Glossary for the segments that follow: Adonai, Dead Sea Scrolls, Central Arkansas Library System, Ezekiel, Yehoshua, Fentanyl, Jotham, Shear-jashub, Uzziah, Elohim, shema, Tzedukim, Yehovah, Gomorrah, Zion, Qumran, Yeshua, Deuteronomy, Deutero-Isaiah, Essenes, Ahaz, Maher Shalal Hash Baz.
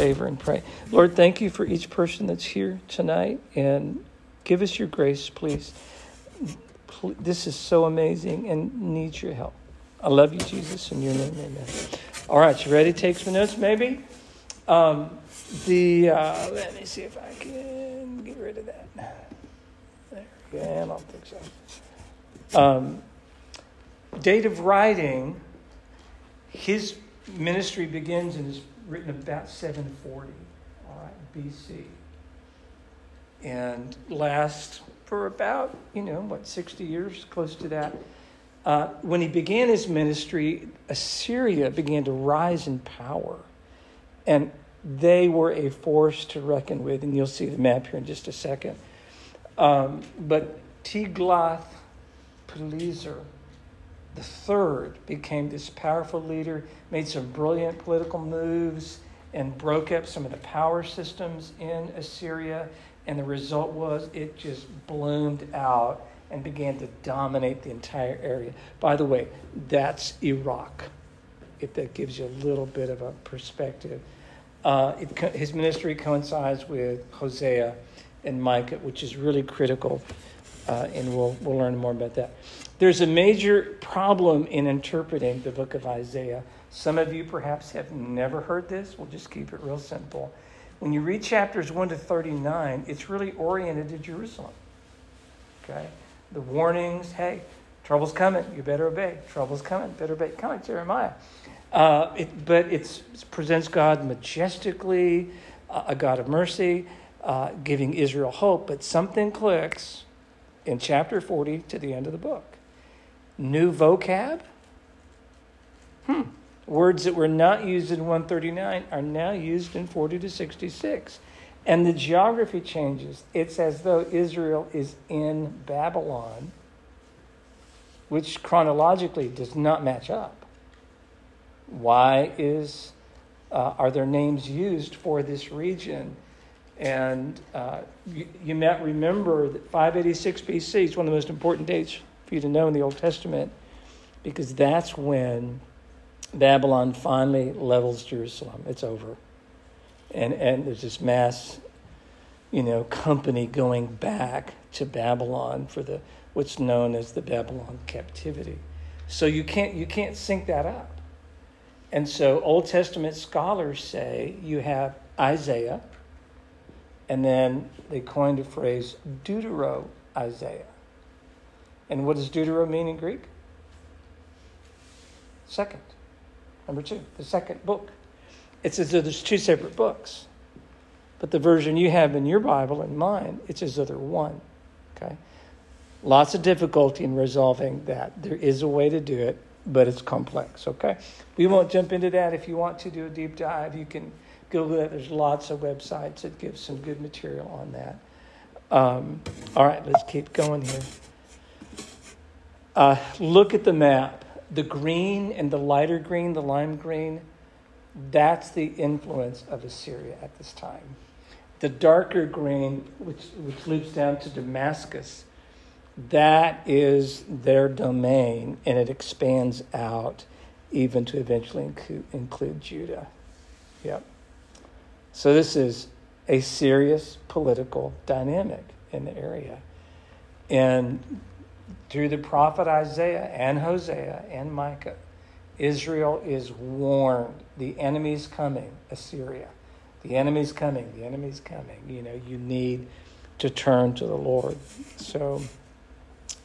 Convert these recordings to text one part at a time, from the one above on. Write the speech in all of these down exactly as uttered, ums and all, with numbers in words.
favor and pray. Lord, thank you for each person that's here tonight, and give us your grace, please. This is so amazing and needs your help. I love you, Jesus, in your name, amen. All right, you ready to take some notes, maybe? Um, the uh, let me see if I can get rid of that. There we go. I don't think so. Um, date of writing, his ministry begins and is written about seven forty, all right, B C, and lasts for about, you know, what, sixty years, close to that. Uh, when he began his ministry, Assyria began to rise in power, and they were a force to reckon with, and you'll see the map here in just a second. Um, but Tiglath-Pileser the third became this powerful leader, made some brilliant political moves, and broke up some of the power systems in Assyria, and the result was it just bloomed out and began to dominate the entire area. By the way, that's Iraq, if that gives you a little bit of a perspective. Uh, it, his ministry coincides with Hosea and Micah, which is really critical, uh, and we'll we'll learn more about that. There's a major problem in interpreting the book of Isaiah. Some of you perhaps have never heard this. We'll just keep it real simple. When you read chapters one to thirty-nine, it's really oriented to Jerusalem, okay? The warnings, hey, trouble's coming, you better obey. Trouble's coming, better obey. Kind of like Jeremiah. Uh, it, but it's, it presents God majestically, uh, a God of mercy, uh, giving Israel hope. But something clicks in chapter forty to the end of the book. New vocab? Hmm. Words that were not used in one thirty-nine are now used in forty to sixty-six. And the geography changes. It's as though Israel is in Babylon, which chronologically does not match up. Why is uh, are their names used for this region? And uh, you, you might remember that five eighty-six B C is one of the most important dates for you to know in the Old Testament, because that's when Babylon finally levels Jerusalem. It's over. And and there's this mass, you know, company going back to Babylon for the what's known as the Babylon captivity. So you can't you can't sync that up. And so Old Testament scholars say you have Isaiah, and then they coined a phrase Deutero-Isaiah. And what does Deutero mean in Greek? Second. Number two, the second book. It's as though there's two separate books. But the version you have in your Bible and mine, it's as though they're one. Okay? Lots of difficulty in resolving that. There is a way to do it, but it's complex. Okay? We won't jump into that. If you want to do a deep dive, you can Google that. There's lots of websites that give some good material on that. Um, all right, let's keep going here. Uh, look at the map. The green and the lighter green, the lime green, that's the influence of Assyria at this time. The darker green, which, which loops down to Damascus, that is their domain, and it expands out even to eventually include, include Judah. Yep. So this is a serious political dynamic in the area. And through the prophet Isaiah and Hosea and Micah, Israel is warned, the enemy's coming, Assyria. The enemy's coming, the enemy's coming. You know, you need to turn to the Lord. So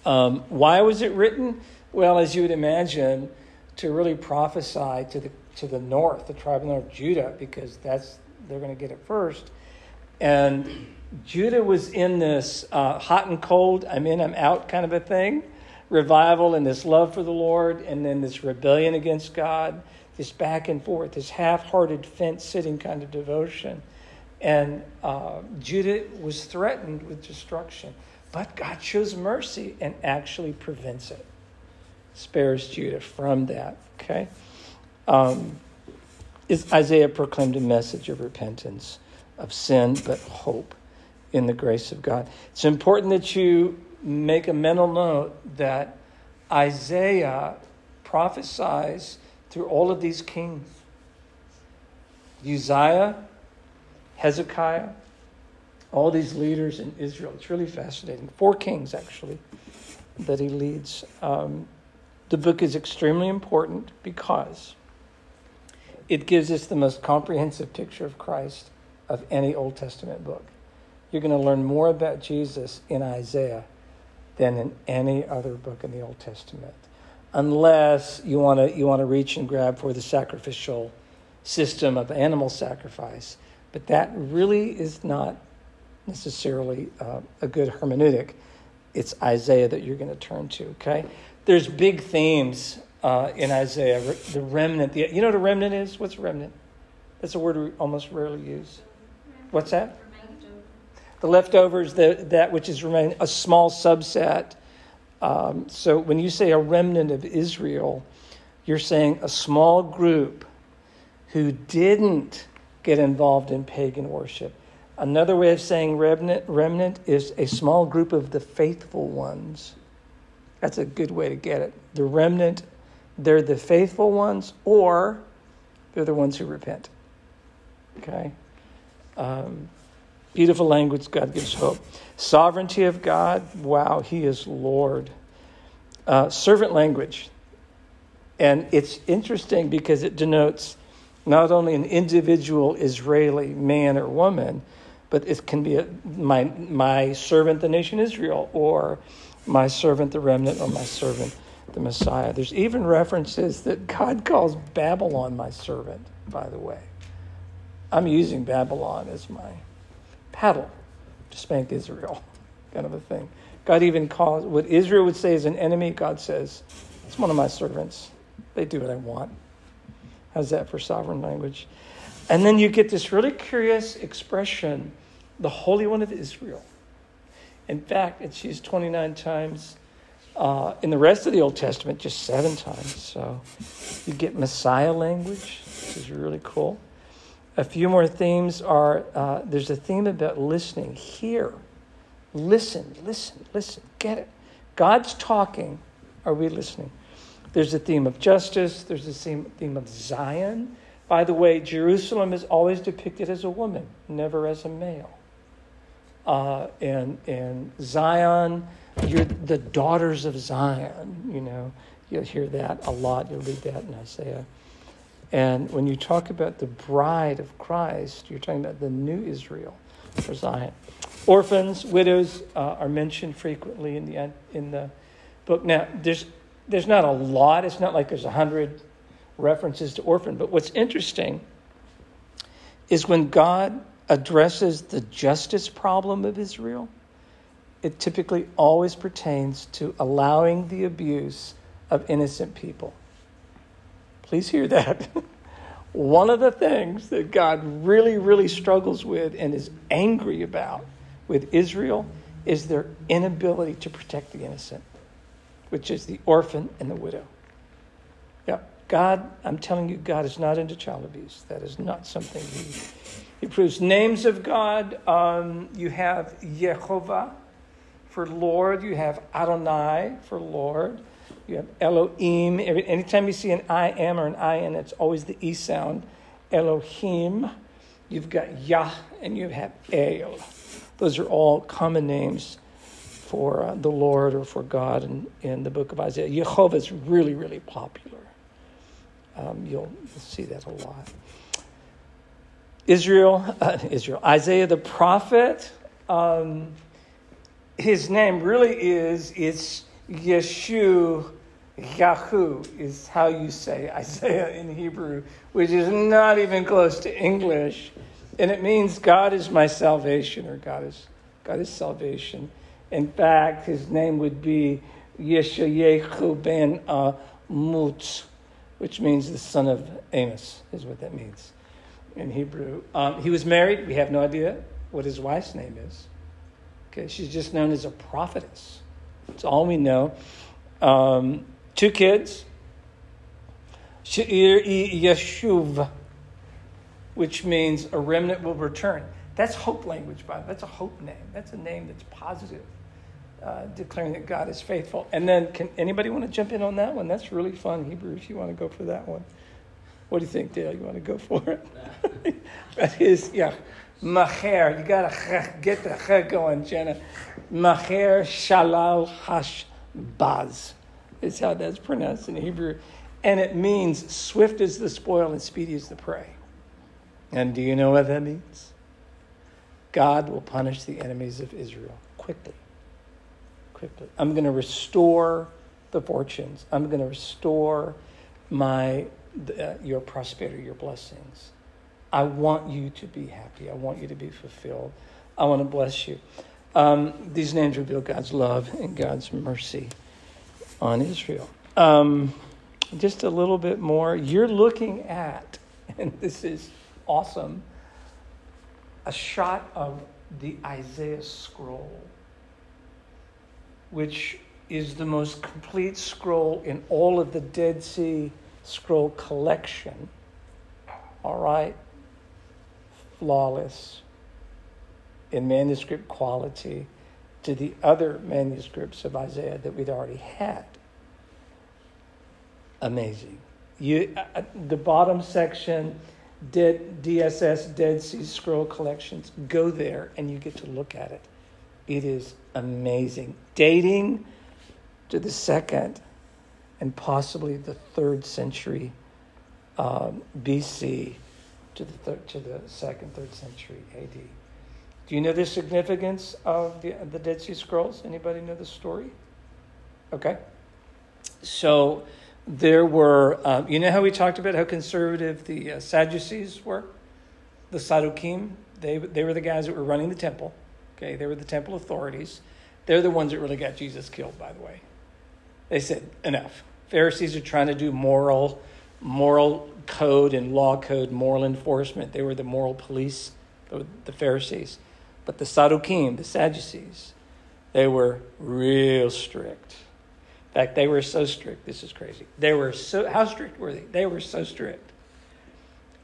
um, why was it written? Well, as you would imagine, to really prophesy to the to the north, the tribe of the north, Judah, because that's they're going to get it first. And Judah was in this uh, hot and cold, I'm in, I'm out kind of a thing. Revival and this love for the Lord, and then this rebellion against God, this back and forth, this half-hearted fence-sitting kind of devotion. And uh, Judah was threatened with destruction. But God shows mercy and actually prevents it, spares Judah from that, okay? Um, Isaiah proclaimed a message of repentance, of sin, but hope in the grace of God. It's important that you make a mental note that Isaiah prophesies through all of these kings. Uzziah Hezekiah, all these leaders in Israel. It's really fascinating. Four kings, actually, that he leads. Um, the book is extremely important because it gives us the most comprehensive picture of Christ of any Old Testament book. You're going to learn more about Jesus in Isaiah than in any other book in the Old Testament, unless you want to you want to reach and grab for the sacrificial system of animal sacrifice. But that really is not necessarily uh, a good hermeneutic. It's Isaiah that you're going to turn to, okay? There's big themes uh, in Isaiah. The remnant. The, you know what a remnant is? What's a remnant? That's a word we almost rarely use. What's that? The leftovers, the, that which is remain a small subset. Um, so when you say a remnant of Israel, you're saying a small group who didn't get involved in pagan worship. Another way of saying remnant, remnant is a small group of the faithful ones. That's a good way to get it. The remnant, they're the faithful ones, or they're the ones who repent. Okay? Um, beautiful language. God gives hope. Sovereignty of God. Wow, he is Lord. Uh, servant language. And it's interesting because it denotes not only an individual Israeli man or woman, but it can be a, my my servant, the nation Israel, or my servant, the remnant, or my servant, the Messiah. There's even references that God calls Babylon my servant, by the way. I'm using Babylon as my paddle to spank Israel, kind of a thing. God even calls, what Israel would say is an enemy, God says, it's one of my servants. They do what I want. How's that for sovereign language? And then you get this really curious expression, the Holy One of Israel. In fact, it's used twenty-nine times. Uh, in the rest of the Old Testament, just seven times. So you get Messiah language, which is really cool. A few more themes are, uh, there's a theme about listening. Hear, listen, listen, listen, get it. God's talking. Are we listening? There's a theme of justice. There's a theme of Zion. By the way, Jerusalem is always depicted as a woman, never as a male. Uh, and and Zion, you're the daughters of Zion. You know, you'll hear that a lot. You'll read that in Isaiah. And when you talk about the bride of Christ, you're talking about the new Israel or Zion. Orphans, widows uh, are mentioned frequently in the in the book. Now, there's There's not a lot. It's not like there's a hundred references to orphan. But what's interesting is when God addresses the justice problem of Israel, it typically always pertains to allowing the abuse of innocent people. Please hear that. One of the things that God really, really struggles with and is angry about with Israel is their inability to protect the innocent, which is the orphan and the widow. Yeah, God, I'm telling you, God is not into child abuse. That is not something he, he proves. Names of God, um, you have Yehovah for Lord. You have Adonai for Lord. You have Elohim. Every, anytime you see an I am or an I N, it's always the E sound. Elohim. You've got Yah and you have El. Those are all common names for the Lord or for God in, in the book of Isaiah. Yehovah is really, really popular. Um, you'll see that a lot. Israel, uh, Israel, Isaiah the prophet, um, his name really is, it's Yeshayahu, is how you say Isaiah in Hebrew, which is not even close to English. And it means God is my salvation, or God is God is salvation. In fact, his name would be Yeshayahu ben Amutz, which means the son of Amos, is what that means in Hebrew. Um, he was married. We have no idea what his wife's name is. Okay, she's just known as a prophetess. That's all we know. Um, two kids, Shear-jashub, which means a remnant will return. That's hope language, by the way. That's a hope name. That's a name that's positive. Uh, declaring that God is faithful. And then, can anybody want to jump in on that one? That's really fun, Hebrew, if you want to go for that one. What do you think, Dale? You want to go for it? That is, yeah, Maher, you got to get the ch going, Jenna. Maher Shalal Hash Baz is how that's pronounced in Hebrew. And it means swift is the spoil and speedy is the prey. And do you know what that means? God will punish the enemies of Israel quickly. Quickly. I'm going to restore the fortunes. I'm going to restore my uh, your prosperity, your blessings. I want you to be happy. I want you to be fulfilled. I want to bless you. Um, these names reveal God's love and God's mercy on Israel. Um, just a little bit more. You're looking at, and this is awesome, a shot of the Isaiah scroll, which is the most complete scroll in all of the Dead Sea Scroll collection. All right? Flawless in manuscript quality to the other manuscripts of Isaiah that we'd already had. Amazing. You, uh, the bottom section, Dead, D S S, Dead Sea Scroll Collections, go there and you get to look at it. It is amazing. Dating to the second and possibly the third century um, B C to the thir- to the second, third century A D. Do you know the significance of the, the Dead Sea Scrolls? Anybody know the story? Okay. So there were, um, you know how we talked about how conservative the uh, Sadducees were? The Tzedukim, they, they were the guys that were running the temple. Okay, they were the temple authorities. They're the ones that really got Jesus killed, by the way. They said, enough. Pharisees are trying to do moral moral code and law code, moral enforcement. They were the moral police, the Pharisees. But the Sadducees, the Sadducees, they were real strict. In fact, they were so strict. This is crazy. They were so, how strict were they? They were so strict.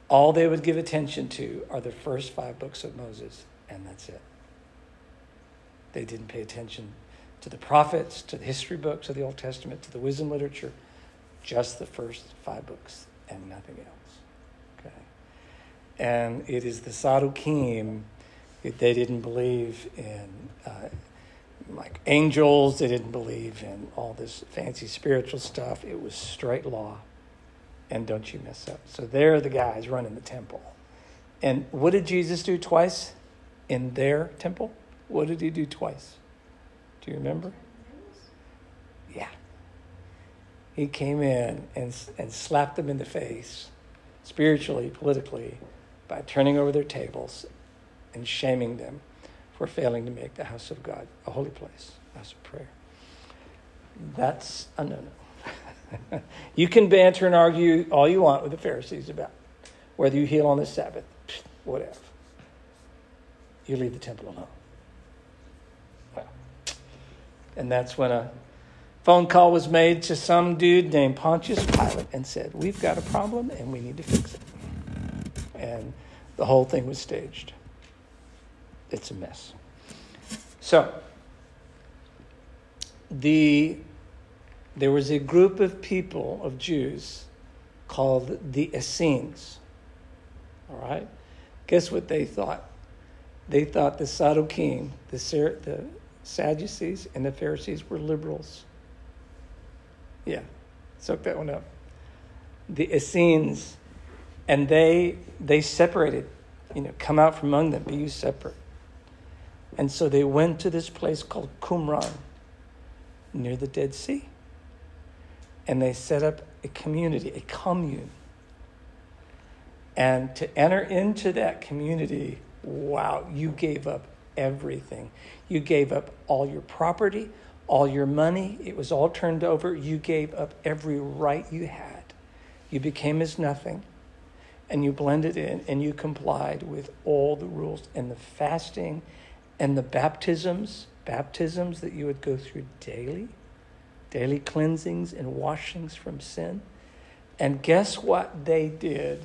All they would give attention to are the first five books of Moses, and that's it. They didn't pay attention to the prophets, to the history books of the Old Testament, to the wisdom literature, just the first five books and nothing else. Okay, and it is the Sadducees, they didn't believe in uh, like angels, they didn't believe in all this fancy spiritual stuff. It was straight law, and don't you mess up. So they're the guys running the temple. And what did Jesus do twice in their temple? What did he do twice? Do you remember? Yeah. He came in and and slapped them in the face, spiritually, politically, by turning over their tables and shaming them for failing to make the house of God a holy place, a house of prayer. That's a no-no. You can banter and argue all you want with the Pharisees about whether you heal on the Sabbath, whatever. You leave the temple alone. And that's when a phone call was made to some dude named Pontius Pilate and said, we've got a problem and we need to fix it. And the whole thing was staged. It's a mess. So, the there was a group of people, of Jews, called the Essenes. All right? Guess what they thought? They thought the Sadducees, the the Sadducees and the Pharisees were liberals. Yeah, soak that one up. The Essenes, and they they separated, you know, come out from among them, be you separate. And so they went to this place called Qumran, near the Dead Sea. And they set up a community, a commune. And to enter into that community, wow, you gave up everything. You gave up all your property, all your money. It was all turned over. You gave up every right you had. You became as nothing, and you blended in, and you complied with all the rules and the fasting and the baptisms, baptisms that you would go through daily, daily cleansings and washings from sin. And guess what they did?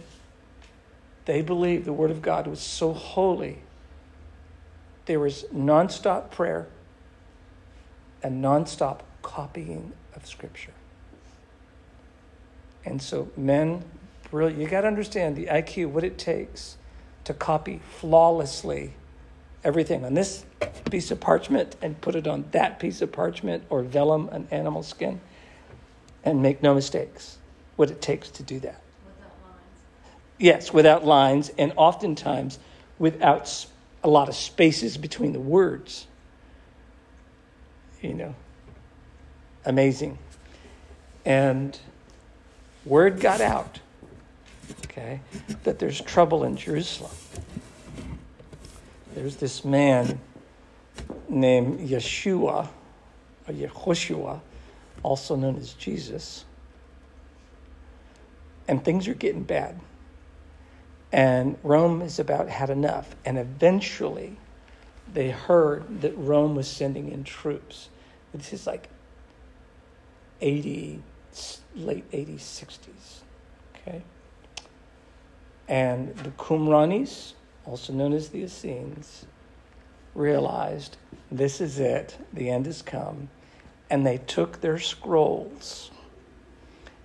They believed the Word of God was so holy. There was nonstop prayer and nonstop copying of Scripture. And so men, brilliant. You got to understand the I Q, what it takes to copy flawlessly everything on this piece of parchment and put it on that piece of parchment or vellum, an animal skin, and make no mistakes, what it takes to do that. Without lines. Yes, without lines, and oftentimes without a lot of spaces between the words. You know, amazing. And word got out, okay, that there's trouble in Jerusalem. There's this man named Yeshua, or Yehoshua, also known as Jesus. And things are getting bad. And Rome has about had enough. And eventually they heard that Rome was sending in troops. This is like eighty, late eighties, sixties, okay? And the Qumranis, also known as the Essenes, realized this is it, the end has come, and they took their scrolls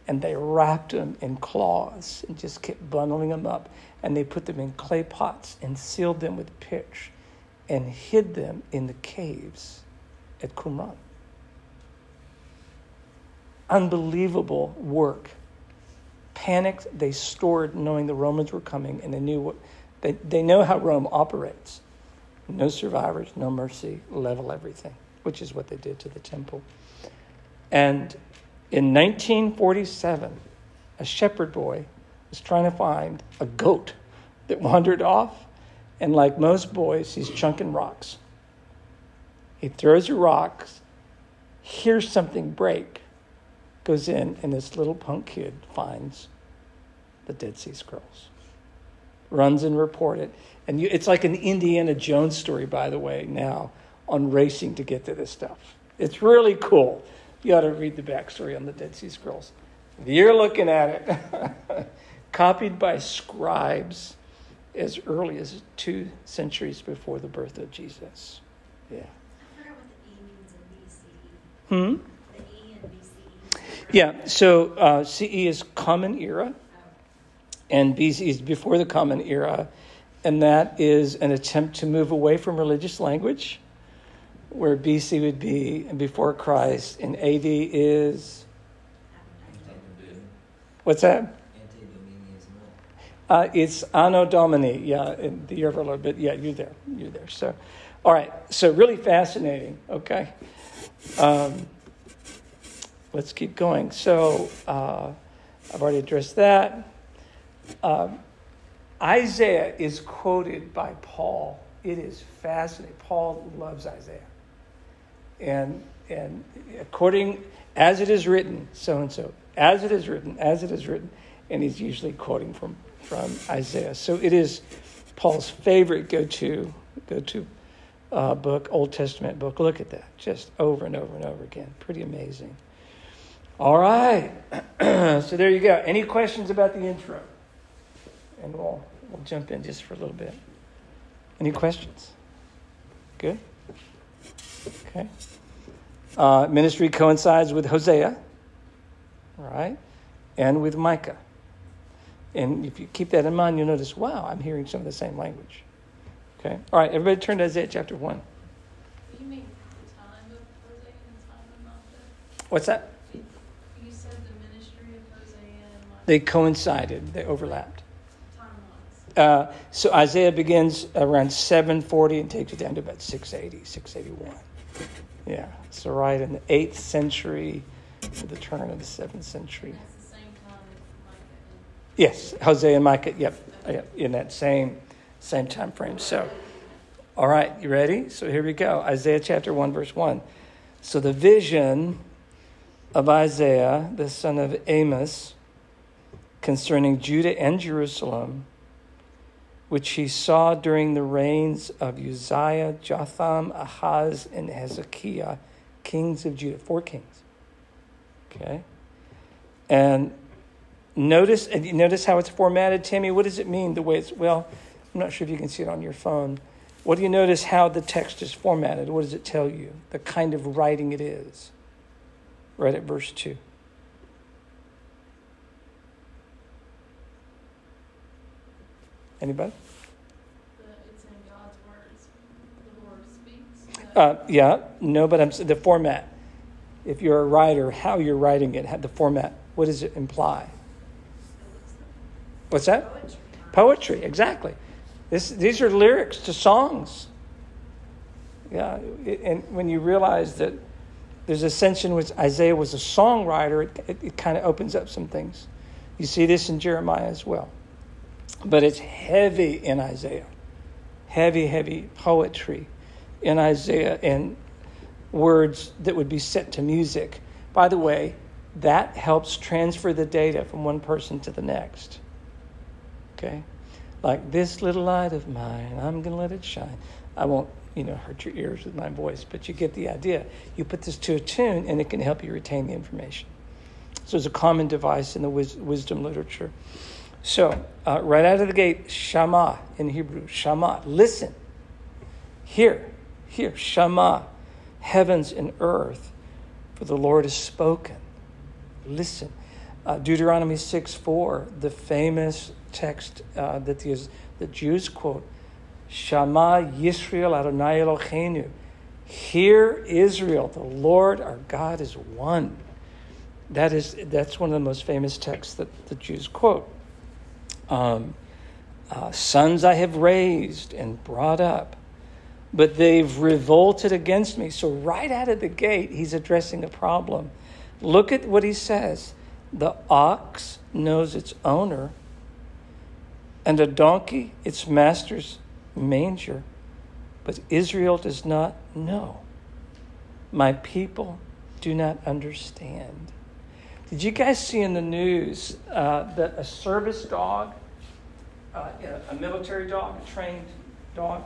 and they wrapped them in cloths and just kept bundling them up, and they put them in clay pots and sealed them with pitch and hid them in the caves at Qumran. Unbelievable work. Panicked, they stored, knowing the Romans were coming, and they knew what they they know how Rome operates. No survivors, no mercy, level everything, which is what they did to the temple. And in nineteen forty-seven, a shepherd boy was trying to find a goat that wandered off, and like most boys, he's chunking rocks. He throws a rock, hears something break, goes in, and this little punk kid finds the Dead Sea Scrolls. Runs and reports it. And you, it's like an Indiana Jones story, by the way, now, on racing to get to this stuff. It's really cool. You ought to read the backstory on the Dead Sea Scrolls. You're looking at it. Copied by scribes as early as two centuries before the birth of Jesus. Yeah. I forgot what the E means in B C. Hmm? The E in B C. Yeah, so uh, C E is Common Era, and B C is before the Common Era, and that is an attempt to move away from religious language, where B C would be before Christ, and A D is... What's that? Uh, it's Anno Domini, yeah, in the year of our Lord, but yeah, you're there, you're there. So, all right, so really fascinating, okay? Um, let's keep going. So, uh, I've already addressed that. Uh, Isaiah is quoted by Paul. It is fascinating. Paul loves Isaiah. And and according, as it is written, so-and-so, as it is written, as it is written, and he's usually quoting from, from Isaiah. So it is Paul's favorite go-to go-to uh, book, Old Testament book. Look at that, just over and over and over again. Pretty amazing. All right. So there you go. Any questions about the intro? And we'll we'll jump in just for a little bit. Any questions? Good? Okay. Uh, ministry coincides with Hosea, right? And with Micah. And if you keep that in mind, you'll notice, wow, I'm hearing some of the same language. Okay. All right, everybody turn to Isaiah chapter one. You mean the time of Hosea and the time of Micah? What's that? You said the ministry of Hosea and Micah. They coincided. They overlapped. Uh, so Isaiah begins around seven forty and takes it down to about six eighty, six eighty-one. Yeah, so right in the eighth century to the turn of the seventh century. And that's the same time as Micah. Yes, Hosea and Micah, yep, yep, in that same same time frame. So, all right, you ready? So here we go, Isaiah chapter one, verse one. So the vision of Isaiah, the son of Amos, concerning Judah and Jerusalem, which he saw during the reigns of Uzziah, Jotham, Ahaz, and Hezekiah, kings of Judah, four kings. Okay? And notice and you notice how it's formatted, Tammy. What does it mean, the way it's, well, I'm not sure if you can see it on your phone. What do you notice how the text is formatted? What does it tell you? The kind of writing it is. Right at verse two. Anybody? Uh, yeah, no, but I'm the format. If you're a writer, how you're writing it, the format, what does it imply? What's that? Poetry. Poetry, exactly. This, these are lyrics to songs. Yeah, it, and when you realize that there's a sense in which Isaiah was a songwriter, it, it, it kind of opens up some things. You see this in Jeremiah as well. But it's heavy in Isaiah. Heavy, heavy poetry in Isaiah and words that would be set to music. By the way, that helps transfer the data from one person to the next. Okay? Like, this little light of mine, I'm going to let it shine. I won't, you know, hurt your ears with my voice, but you get the idea. You put this to a tune, and it can help you retain the information. So it's a common device in the wis- wisdom literature. So, uh, right out of the gate, shema in Hebrew, shema, listen, hear, hear, shema, heavens and earth, for the Lord has spoken. Listen. Uh, Deuteronomy six four, the famous text uh, that the, the Jews quote, Shema Yisrael Adonai Eloheinu. Hear Israel, the Lord our God is one. That is, that's one of the most famous texts that the Jews quote. Um, uh, sons I have raised and brought up, but they've revolted against me. So right out of the gate, he's addressing a problem. Look at what he says. The ox knows its owner, and a donkey its master's manger, but Israel does not know. My people do not understand. Did you guys see in the news uh, that a service dog, uh, a military dog, a trained dog,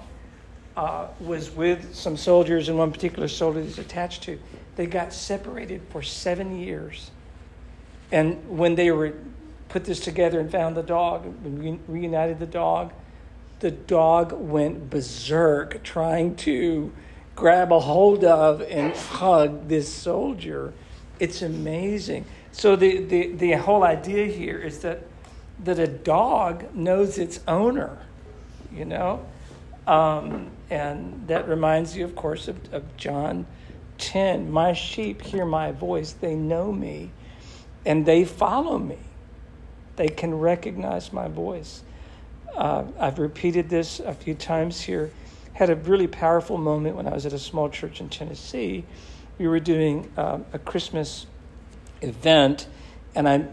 uh, was with some soldiers, and one particular soldier he's attached to? They got separated for seven years. And when they were put this together and found the dog, reunited the dog, the dog went berserk trying to grab a hold of and hug this soldier. It's amazing. So the, the, the whole idea here is that that a dog knows its owner, you know? Um, and that reminds you, of course, of, of John ten. My sheep hear my voice. They know me. And they follow me. They can recognize my voice. Uh, I've repeated this a few times here. Had a really powerful moment when I was at a small church in Tennessee. We were doing um, a Christmas event, and I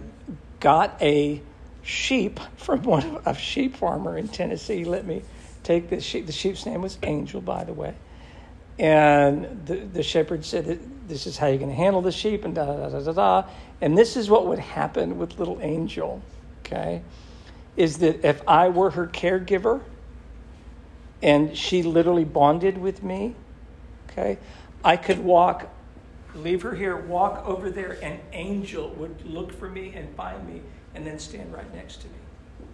got a sheep from one of a sheep farmer in Tennessee. He let me take this sheep. The sheep's name was Angel, by the way. And the, the shepherd said, this is how you're going to handle the sheep, and da, da, da, da, da. And this is what would happen with little Angel, okay, is that if I were her caregiver and she literally bonded with me, okay, I could walk, leave her here, walk over there, and Angel would look for me and find me and then stand right next to me.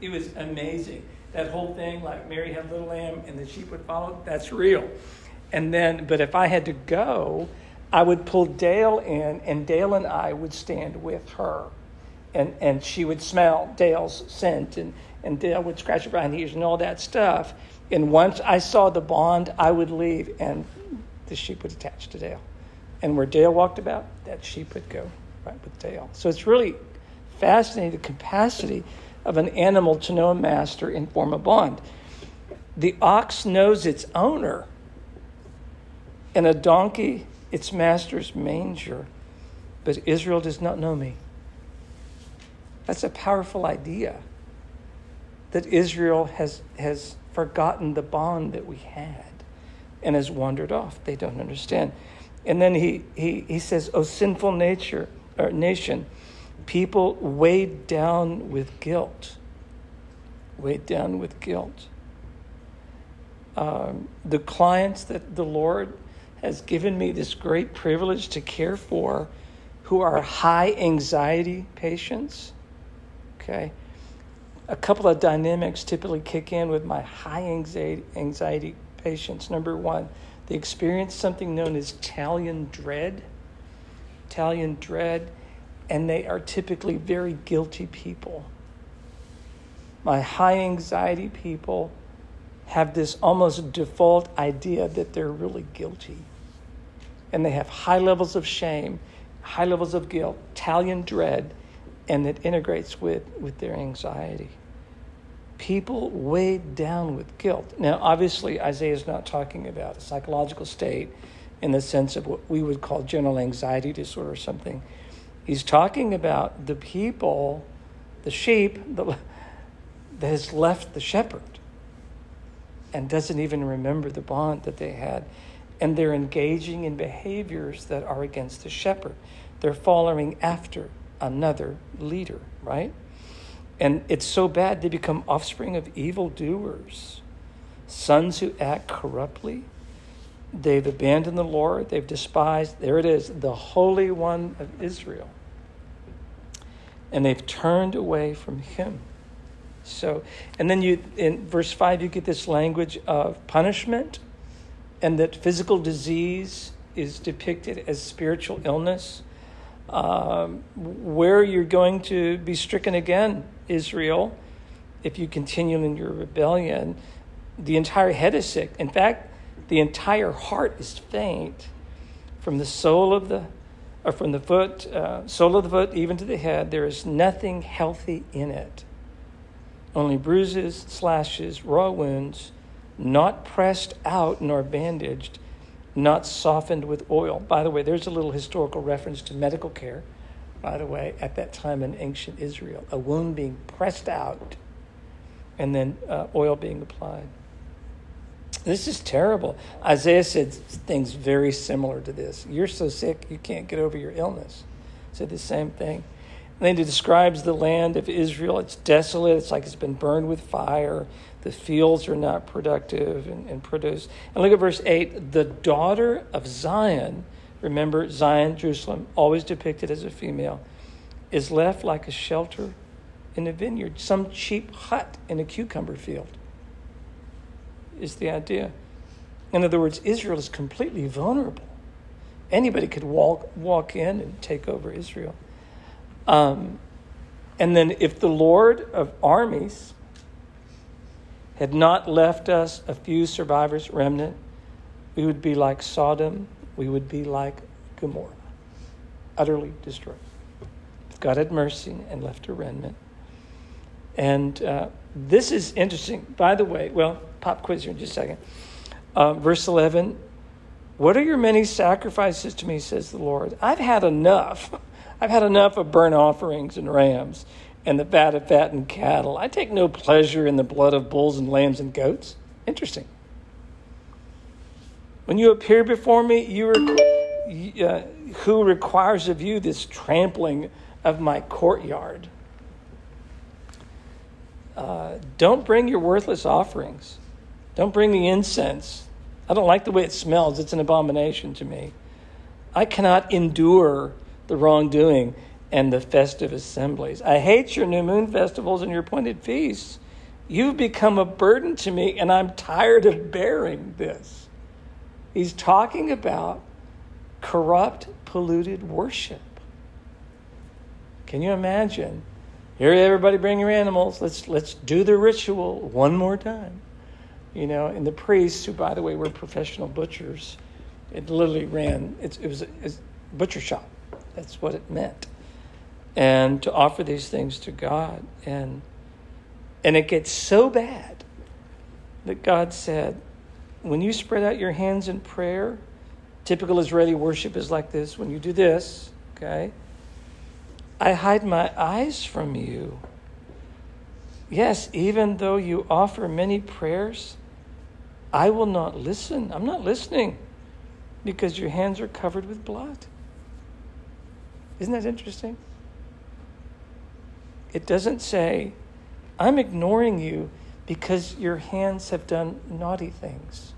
It was amazing. That whole thing, like Mary had a little lamb and the sheep would follow, that's real. And then, but if I had to go, I would pull Dale in, and Dale and I would stand with her. And and she would smell Dale's scent, and, and Dale would scratch her behind the ears and all that stuff. And once I saw the bond, I would leave, and the sheep would attach to Dale. And where Dale walked about, that sheep would go right with Dale. So it's really fascinating, the capacity of an animal to know a master and form a bond. The ox knows its owner, and a donkey its master's manger, but Israel does not know me. That's a powerful idea, that Israel has, has forgotten the bond that we had and has wandered off. They don't understand. And then he, he, he says, O sinful nature, or nation, people weighed down with guilt. Weighed down with guilt. Um, the clients that the Lord has given me this great privilege to care for, who are high anxiety patients. Okay. A couple of dynamics typically kick in with my high anxiety anxiety patients. Number one, they experience something known as Italian dread. Italian dread, and they are typically very guilty people. My high anxiety people have this almost default idea that they're really guilty. And they have high levels of shame, high levels of guilt, Italian dread, and it integrates with, with their anxiety. People weighed down with guilt. Now, obviously, Isaiah is not talking about a psychological state in the sense of what we would call general anxiety disorder or something. He's talking about the people, the sheep, that has left the shepherd and doesn't even remember the bond that they had. And they're engaging in behaviors that are against the shepherd. They're following after another leader, right? And it's so bad they become offspring of evildoers, sons who act corruptly. They've abandoned the Lord. They've despised, there it is, the Holy One of Israel. And they've turned away from him. So, and then you in verse five, you get this language of punishment, and that physical disease is depicted as spiritual illness. Um, where you're going to be stricken again, Israel, if you continue in your rebellion. The entire head is sick. In fact, the entire heart is faint, from the sole of the, or from the foot, uh, sole of the foot, even to the head. There is nothing healthy in it. Only bruises, slashes, raw wounds, not pressed out nor bandaged, not softened with oil. By the way, there's a little historical reference to medical care, by the way, at that time in ancient Israel, a wound being pressed out and then uh, oil being applied. This is terrible. Isaiah said things very similar to this. You're so sick, you can't get over your illness. Said the same thing. And then he describes the land of Israel. It's desolate. It's like it's been burned with fire. The fields are not productive and, and produce. And look at verse eight. The daughter of Zion, remember Zion, Jerusalem, always depicted as a female, is left like a shelter in a vineyard. Some cheap hut in a cucumber field is the idea. In other words, Israel is completely vulnerable. Anybody could walk walk in and take over Israel. Um, and then if the Lord of armies had not left us a few survivors, remnant, we would be like Sodom. We would be like Gomorrah, utterly destroyed. If God had mercy and left a remnant. And uh, this is interesting. By the way, well, pop quiz here in just a second. Uh, verse eleven, what are your many sacrifices to me, says the Lord? I've had enough. I've had enough of burnt offerings and rams and the fat of fattened cattle. I take no pleasure in the blood of bulls and lambs and goats. Interesting. When you appear before me, you requ- uh, who requires of you this trampling of my courtyard? Uh, don't bring your worthless offerings. Don't bring the incense. I don't like the way it smells. It's an abomination to me. I cannot endure the wrongdoing and the festive assemblies. I hate your new moon festivals and your appointed feasts. You've become a burden to me, and I'm tired of bearing this. He's talking about corrupt, polluted worship. Can you imagine? Here, everybody bring your animals. Let's let's do the ritual one more time. You know, and the priests, who, by the way, were professional butchers, it literally ran, it, it was a butcher shop. That's what it meant. And to offer these things to God. And and it gets so bad that God said, when you spread out your hands in prayer, typical Israeli worship is like this. When you do this, okay, I hide my eyes from you. Yes, even though you offer many prayers, I will not listen. I'm not listening because your hands are covered with blood. Isn't that interesting? It doesn't say, I'm ignoring you because your hands have done naughty things.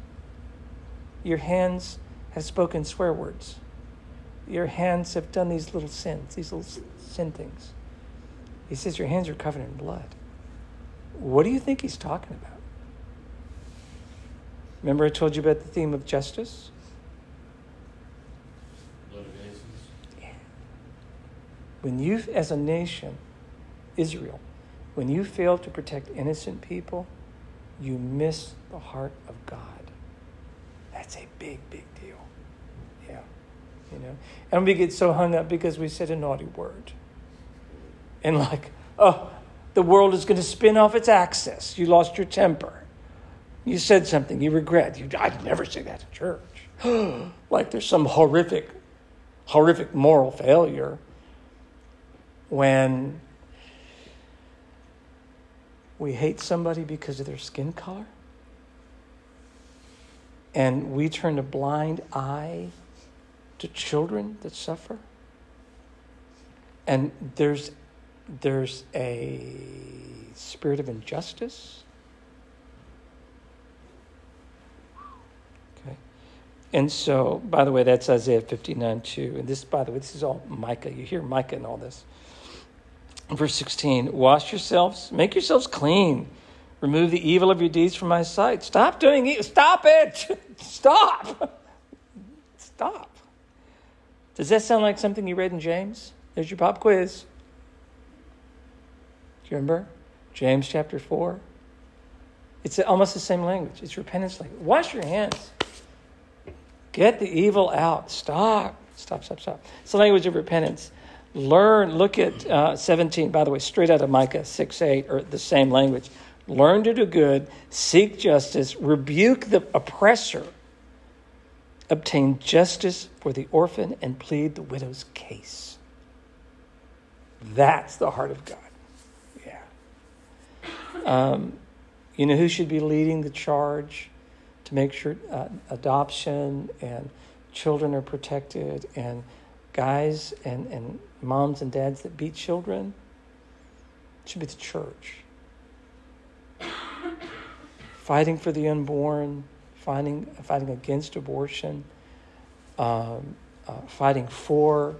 Your hands have spoken swear words. Your hands have done these little sins, these little sin things. He says your hands are covered in blood. What do you think he's talking about? Remember I told you about the theme of justice? When you, as a nation, Israel, when you fail to protect innocent people, you miss the heart of God. That's a big, big deal. Yeah. You know, and we get so hung up because we said a naughty word. And like, oh, the world is going to spin off its axis. You lost your temper. You said something you regret. You, I'd never say that at church. Like there's some horrific, horrific moral failure when we hate somebody because of their skin color. And we turn a blind eye to children that suffer. And there's there's a spirit of injustice. Okay. And so, by the way, that's Isaiah fifty-nine two. And this, by the way, this is all Micah. You hear Micah in all this. Verse sixteen, wash yourselves, make yourselves clean. Remove the evil of your deeds from my sight. Stop doing evil. Stop it. Stop. Stop. Does that sound like something you read in James? There's your pop quiz. Do you remember? James chapter four. It's almost the same language. It's repentance language. Wash your hands. Get the evil out. Stop. Stop, stop, stop. It's the language of repentance. Learn, look at uh, seventeen, by the way, straight out of Micah six eight, or the same language. Learn to do good, seek justice, rebuke the oppressor, obtain justice for the orphan, and plead the widow's case. That's the heart of God. Yeah. Um, you know who should be leading the charge to make sure uh, adoption and children are protected, and guys and, and moms and dads that beat children? It should be the church. Fighting for the unborn, fighting, fighting against abortion, um, uh, fighting for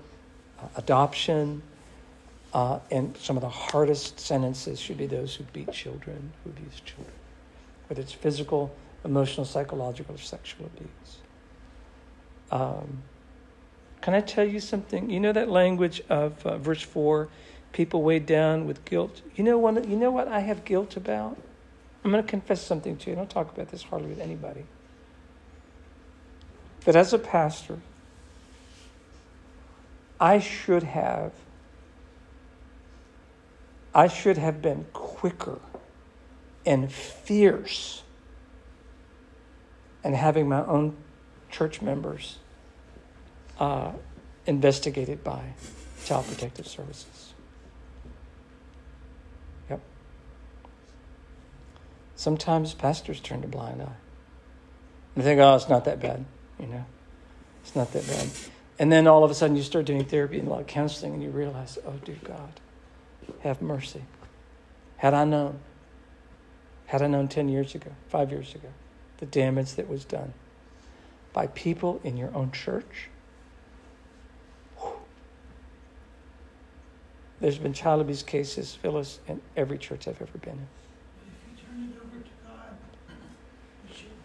uh, adoption, uh, and some of the hardest sentences should be those who beat children, who abuse children, whether it's physical, emotional, psychological, or sexual abuse. Um, Can I tell you something? You know that language of uh, verse four, people weighed down with guilt. You know one. You know what I have guilt about? I'm going to confess something to you. I don't talk about this hardly with anybody. But as a pastor, I should have. I should have been quicker, and fierce, and having my own church members Uh, investigated by Child Protective Services. Yep. Sometimes pastors turn a blind eye. They think, oh, it's not that bad, you know. It's not that bad. And then all of a sudden you start doing therapy and a lot of counseling and you realize, oh, dear God, have mercy. Had I known, had I known ten years ago, five years ago, the damage that was done by people in your own church. There's been child abuse cases, Phyllis, in every church I've ever been in. If you turn it over to God, you should.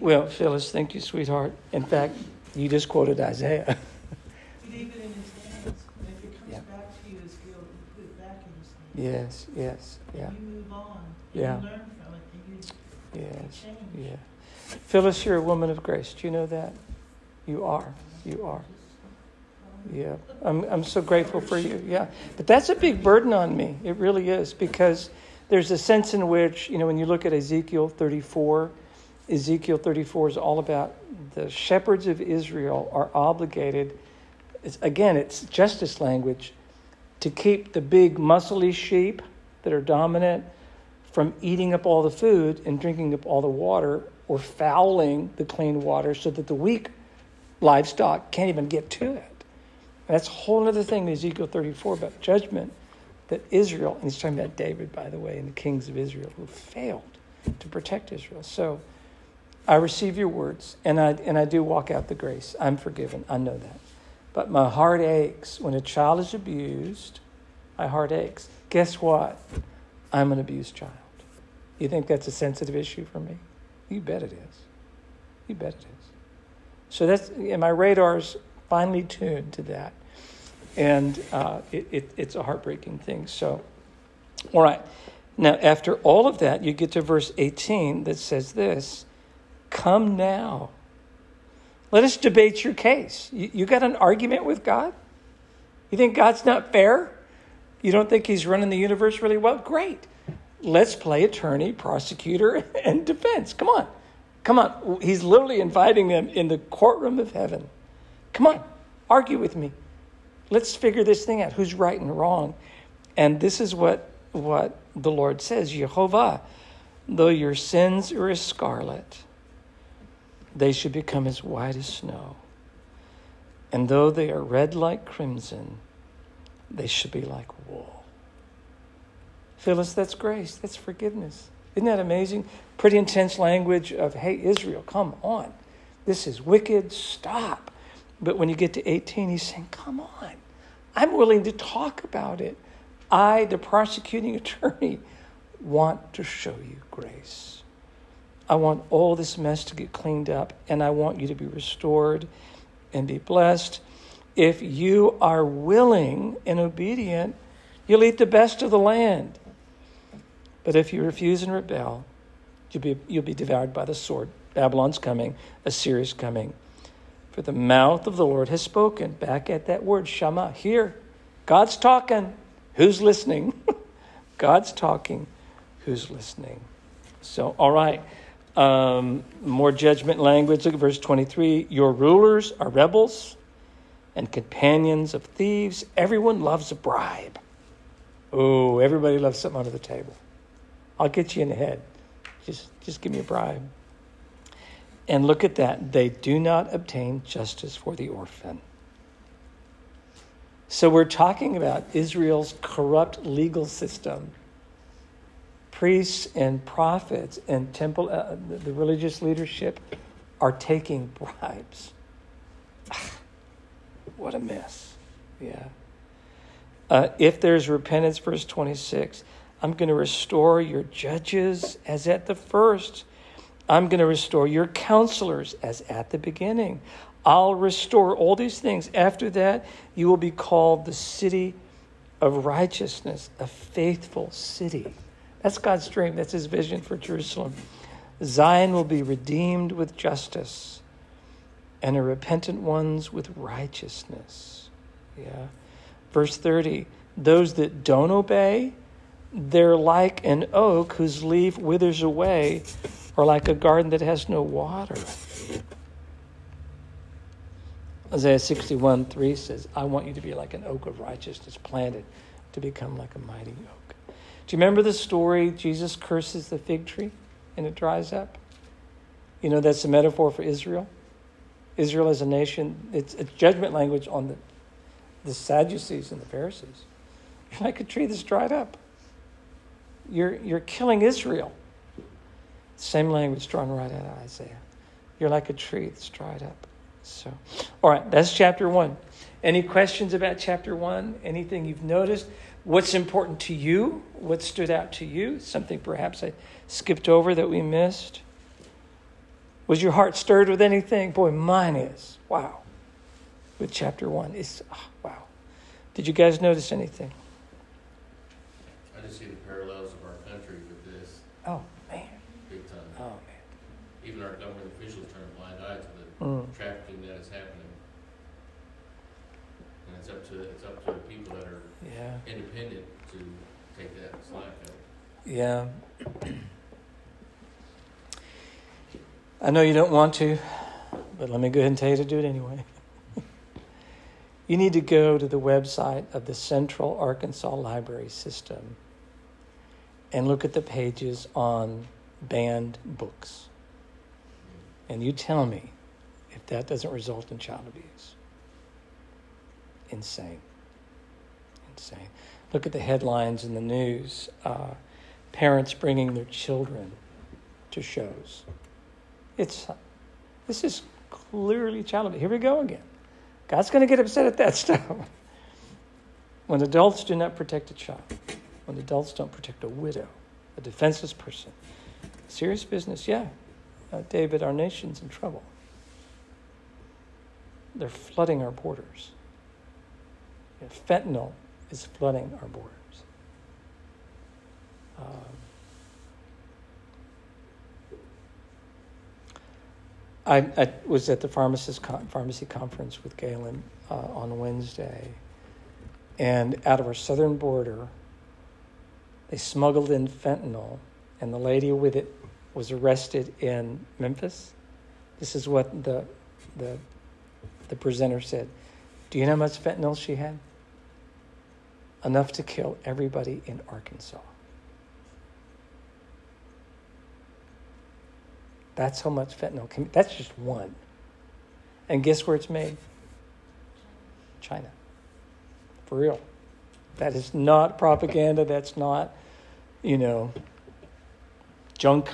Well, Phyllis, thank you, sweetheart. In fact, you just quoted Isaiah. But even in his hands, if it comes yeah. back to you as guilt, you put it back in his hands. Yes, yes, yeah. And you move on. Yeah. You learn from it, and you yes, change. Yeah. Phyllis, you're a woman of grace. Do you know that? You are. You are. Yeah, I'm I'm so grateful for you. Yeah, but that's a big burden on me. It really is, because there's a sense in which, you know, when you look at Ezekiel thirty-four, Ezekiel thirty-four is all about the shepherds of Israel are obligated. It's, again, it's justice language, to keep the big muscly sheep that are dominant from eating up all the food and drinking up all the water, or fouling the clean water, so that the weak livestock can't even get to it. And that's a whole other thing in Ezekiel thirty-four about judgment, that Israel, and he's talking about David, by the way, and the kings of Israel who failed to protect Israel. So I receive your words, and I and I do walk out the grace. I'm forgiven. I know that. But my heart aches. When a child is abused, my heart aches. Guess what? I'm an abused child. You think that's a sensitive issue for me? You bet it is. You bet it is. So that's, and my radar's finely tuned to that, and uh, it, it, it's a heartbreaking thing. So, all right, Now, after all of that, you get to verse eighteen that says this, come now. Let us debate your case. You, you got an argument with God? You think God's not fair? You don't think he's running the universe really well? Great. Let's play attorney, prosecutor, and defense. Come on. Come on. He's literally inviting them in the courtroom of heaven. Come on. Argue with me. Let's figure this thing out. Who's right and wrong? And this is what, what the Lord says. Yehovah, though your sins are as scarlet, they should become as white as snow. And though they are red like crimson, they should be like wool. Phyllis, that's grace. That's forgiveness. Isn't that amazing? Pretty intense language of, hey, Israel, come on. This is wicked. Stop. But when you get to eighteen, he's saying, come on. I'm willing to talk about it. I, the prosecuting attorney, want to show you grace. I want all this mess to get cleaned up, and I want you to be restored and be blessed. If you are willing and obedient, you'll eat the best of the land. But if you refuse and rebel, you'll be, you'll be devoured by the sword. Babylon's coming, Assyria's coming. For the mouth of the Lord has spoken. Back at that word, shema, here. God's talking. Who's listening? God's talking. Who's listening? So, all right. Um, more judgment language. Look at verse twenty-three. Your rulers are rebels and companions of thieves. Everyone loves a bribe. Oh, everybody loves something under the table. I'll get you in the head. Just, just give me a bribe. And look at that. They do not obtain justice for the orphan. So we're talking about Israel's corrupt legal system. Priests and prophets and temple, uh, the religious leadership are taking bribes. What a mess. Yeah. Uh, if there's repentance, verse twenty-six, I'm going to restore your judges as at the first. I'm going to restore your counselors as at the beginning. I'll restore all these things. After that, you will be called the city of righteousness, a faithful city. That's God's dream. That's his vision for Jerusalem. Zion will be redeemed with justice and her repentant ones with righteousness. Yeah. Verse thirty, those that don't obey, they're like an oak whose leaf withers away, or like a garden that has no water. Isaiah sixty-one three says, I want you to be like an oak of righteousness planted to become like a mighty oak. Do you remember the story, Jesus curses the fig tree and it dries up? You know, that's a metaphor for Israel. Israel as a nation, it's a judgment language on the, the Sadducees and the Pharisees. You're like a tree that's dried up. You're, you're killing Israel. Same language drawn right out of Isaiah. You're like a tree that's dried up. So, all right, that's chapter one. Any questions about chapter one? Anything you've noticed? What's important to you? What stood out to you? Something perhaps I skipped over that we missed? Was your heart stirred with anything? Boy, mine is. Wow. With chapter one. It's, oh, wow. Did you guys notice anything? I just see the parallels of our country with this. Oh, man. Big time. Oh, man. Even our government officials turn a blind eye to the mm. trafficking that is happening. And it's up to it's up to the people that are yeah. independent to take that slack out. Yeah. I know you don't want to, but let me go ahead and tell you to do it anyway. You need to go to the website of the Central Arkansas Library System and look at the pages on banned books. And you tell me if that doesn't result in child abuse. Insane. Insane. Look at the headlines in the news. Uh, parents bringing their children to shows. It's, this is clearly child abuse. Here we go again. God's going to get upset at that stuff. When adults do not protect a child, when adults don't protect a widow, a defenseless person, serious business, yeah. Uh, David, our nation's in trouble. They're flooding our borders. Fentanyl is flooding our borders. Uh, I, I was at the pharmacist con- pharmacy conference with Galen uh, on Wednesday, and out of our southern border, they smuggled in fentanyl, and the lady with it was arrested in Memphis. This is what the the the presenter said. Do you know how much fentanyl she had? Enough to kill everybody in Arkansas. That's how much fentanyl can be. That's just one. And guess where it's made? China. For real. That is not propaganda. That's not, you know, junk.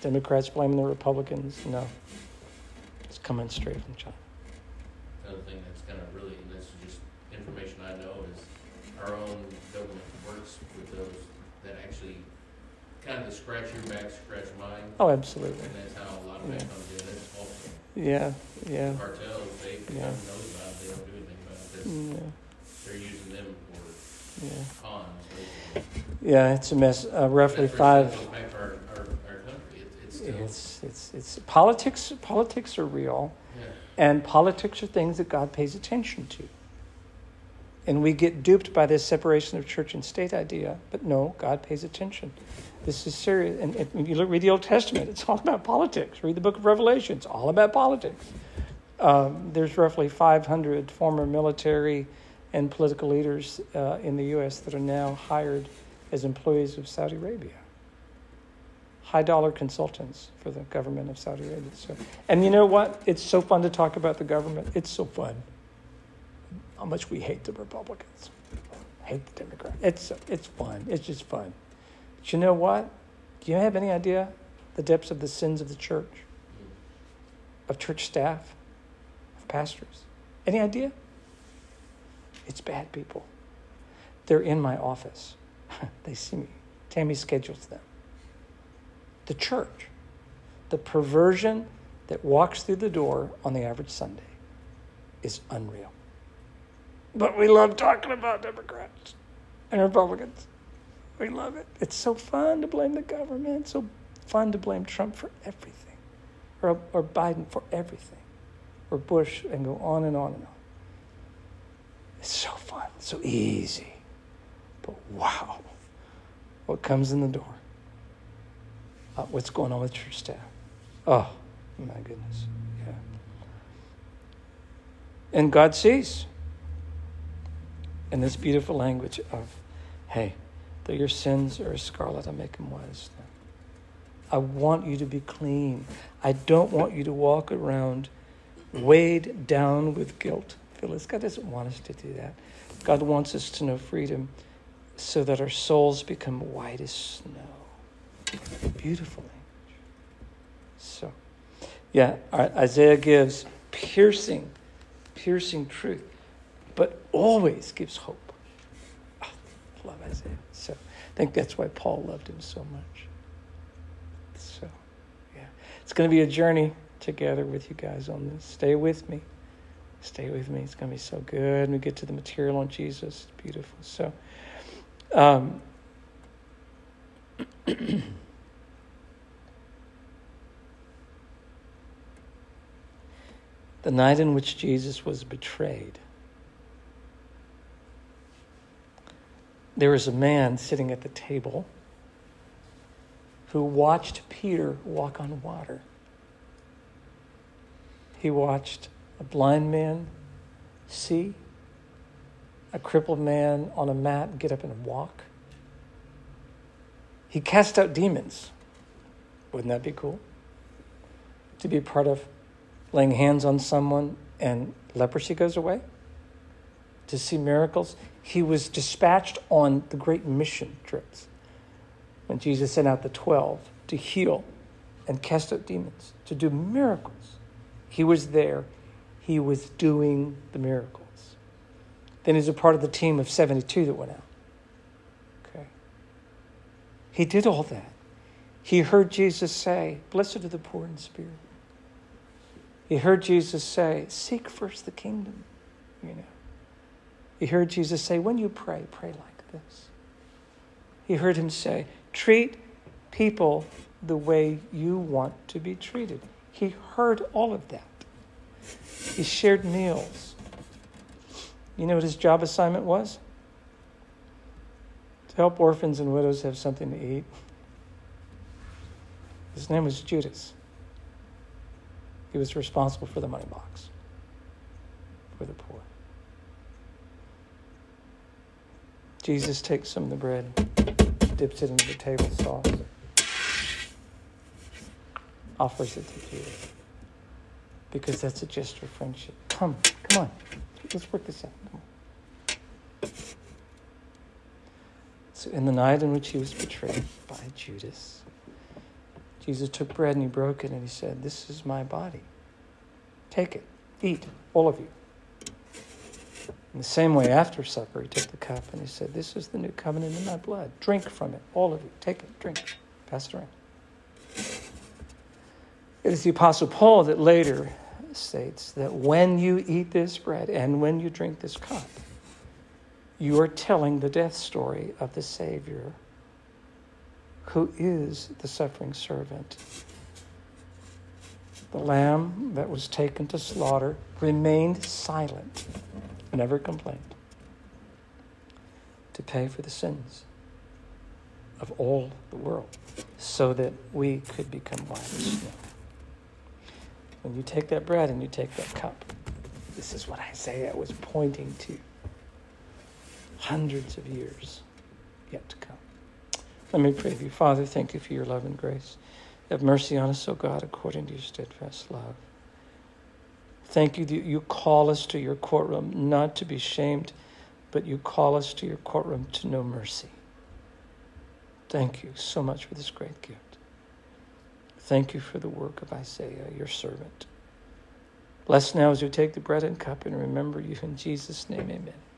Democrats blaming the Republicans. No. It's coming straight from China. The other thing that's kind of really, and this is just information I know, is our own government works with those that actually kind of scratch your back, scratch mine. Oh, absolutely. And that's how a lot of that comes in. It's awful. Yeah, yeah. The cartels, they yeah. don't know about it. They don't do anything about it. Yeah. They're using them for yeah. cons. Basically. Yeah, it's a mess. Uh, roughly five. Back to our, our, our country. It, it's, still... it's it's it's politics. Politics are real. Yeah. And politics are things that God pays attention to. And we get duped by this separation of church and state idea, but no, God pays attention. This is serious. And if you look, read the Old Testament, it's all about politics. Read the book of Revelation, it's all about politics. Um, there's roughly five hundred former military and political leaders uh, in the U S that are now hired as employees of Saudi Arabia. High-dollar consultants for the government of Saudi Arabia. So, and you know what? It's so fun to talk about the government. It's so fun. How much we hate the Republicans. Hate the Democrats. It's, it's fun. It's just fun. But you know what? Do you have any idea the depths of the sins of the church? Of church staff? Of pastors? Any idea? It's bad people. They're in my office. They see me. Tammy schedules them. The church, the perversion that walks through the door on the average Sunday is unreal. But we love talking about Democrats and Republicans. We love it. It's so fun to blame the government. It's so fun to blame Trump for everything, or, or Biden for everything, or Bush, and go on and on and on. It's so fun, so easy. But wow, what comes in the door? Uh, what's going on with church staff? Oh, my goodness. Yeah. And God sees. And this beautiful language of, hey, though your sins are as scarlet, I make them white as snow. I want you to be clean. I don't want you to walk around weighed down with guilt. Phyllis, God doesn't want us to do that. God wants us to know freedom so that our souls become white as snow. Beautiful language. So, yeah, all right, Isaiah gives piercing, piercing truth, but always gives hope. Oh, I love Isaiah. So I think that's why Paul loved him so much. So, yeah. It's going to be a journey together with you guys on this. Stay with me. Stay with me. It's going to be so good. And we get to the material on Jesus. It's beautiful. So, um, the night in which Jesus was betrayed, there was a man sitting at the table who watched Peter walk on water. He watched a blind man see, a crippled man on a mat get up and walk. He cast out demons. Wouldn't that be cool? To be part of laying hands on someone and leprosy goes away? To see miracles? He was dispatched on the great mission trips when Jesus sent out the twelve to heal and cast out demons, to do miracles. He was there. He was doing the miracles. Then he's a part of the team of seventy-two that went out. Okay. He did all that. He heard Jesus say, blessed are the poor in spirit. He heard Jesus say, seek first the kingdom, you know. He heard Jesus say, when you pray, pray like this. He heard him say, Treat people the way you want to be treated. He heard all of that. He shared meals. You know what his job assignment was? To help orphans and widows have something to eat. His name was Judas. He was responsible for the money box, for the poor. Jesus takes some of the bread, dips it into the table sauce, offers it to Judas, because that's a gesture of friendship. Come, come on, let's work this out. Come on. So in the night in which he was betrayed by Judas, Jesus took bread and he broke it and he said, "This is my body. Take it, eat, all of you." In the same way, after supper, he took the cup and he said, "This is the new covenant in my blood. Drink from it, all of you. Take it, drink it, pass it around." It is the Apostle Paul that later states that when you eat this bread and when you drink this cup, you are telling the death story of the Savior, who is the suffering servant. The lamb that was taken to slaughter remained silent, never complained, to pay for the sins of all the world so that we could become white as snow. When you take that bread and you take that cup, this is what Isaiah was pointing to. Hundreds of years yet to come. Let me pray to you. Father, thank you for your love and grace. Have mercy on us, O God, according to your steadfast love. Thank you that you call us to your courtroom, not to be shamed, but you call us to your courtroom to know mercy. Thank you so much for this great gift. Thank you for the work of Isaiah, your servant. Bless now as you take the bread and cup and remember you in Jesus' name, amen.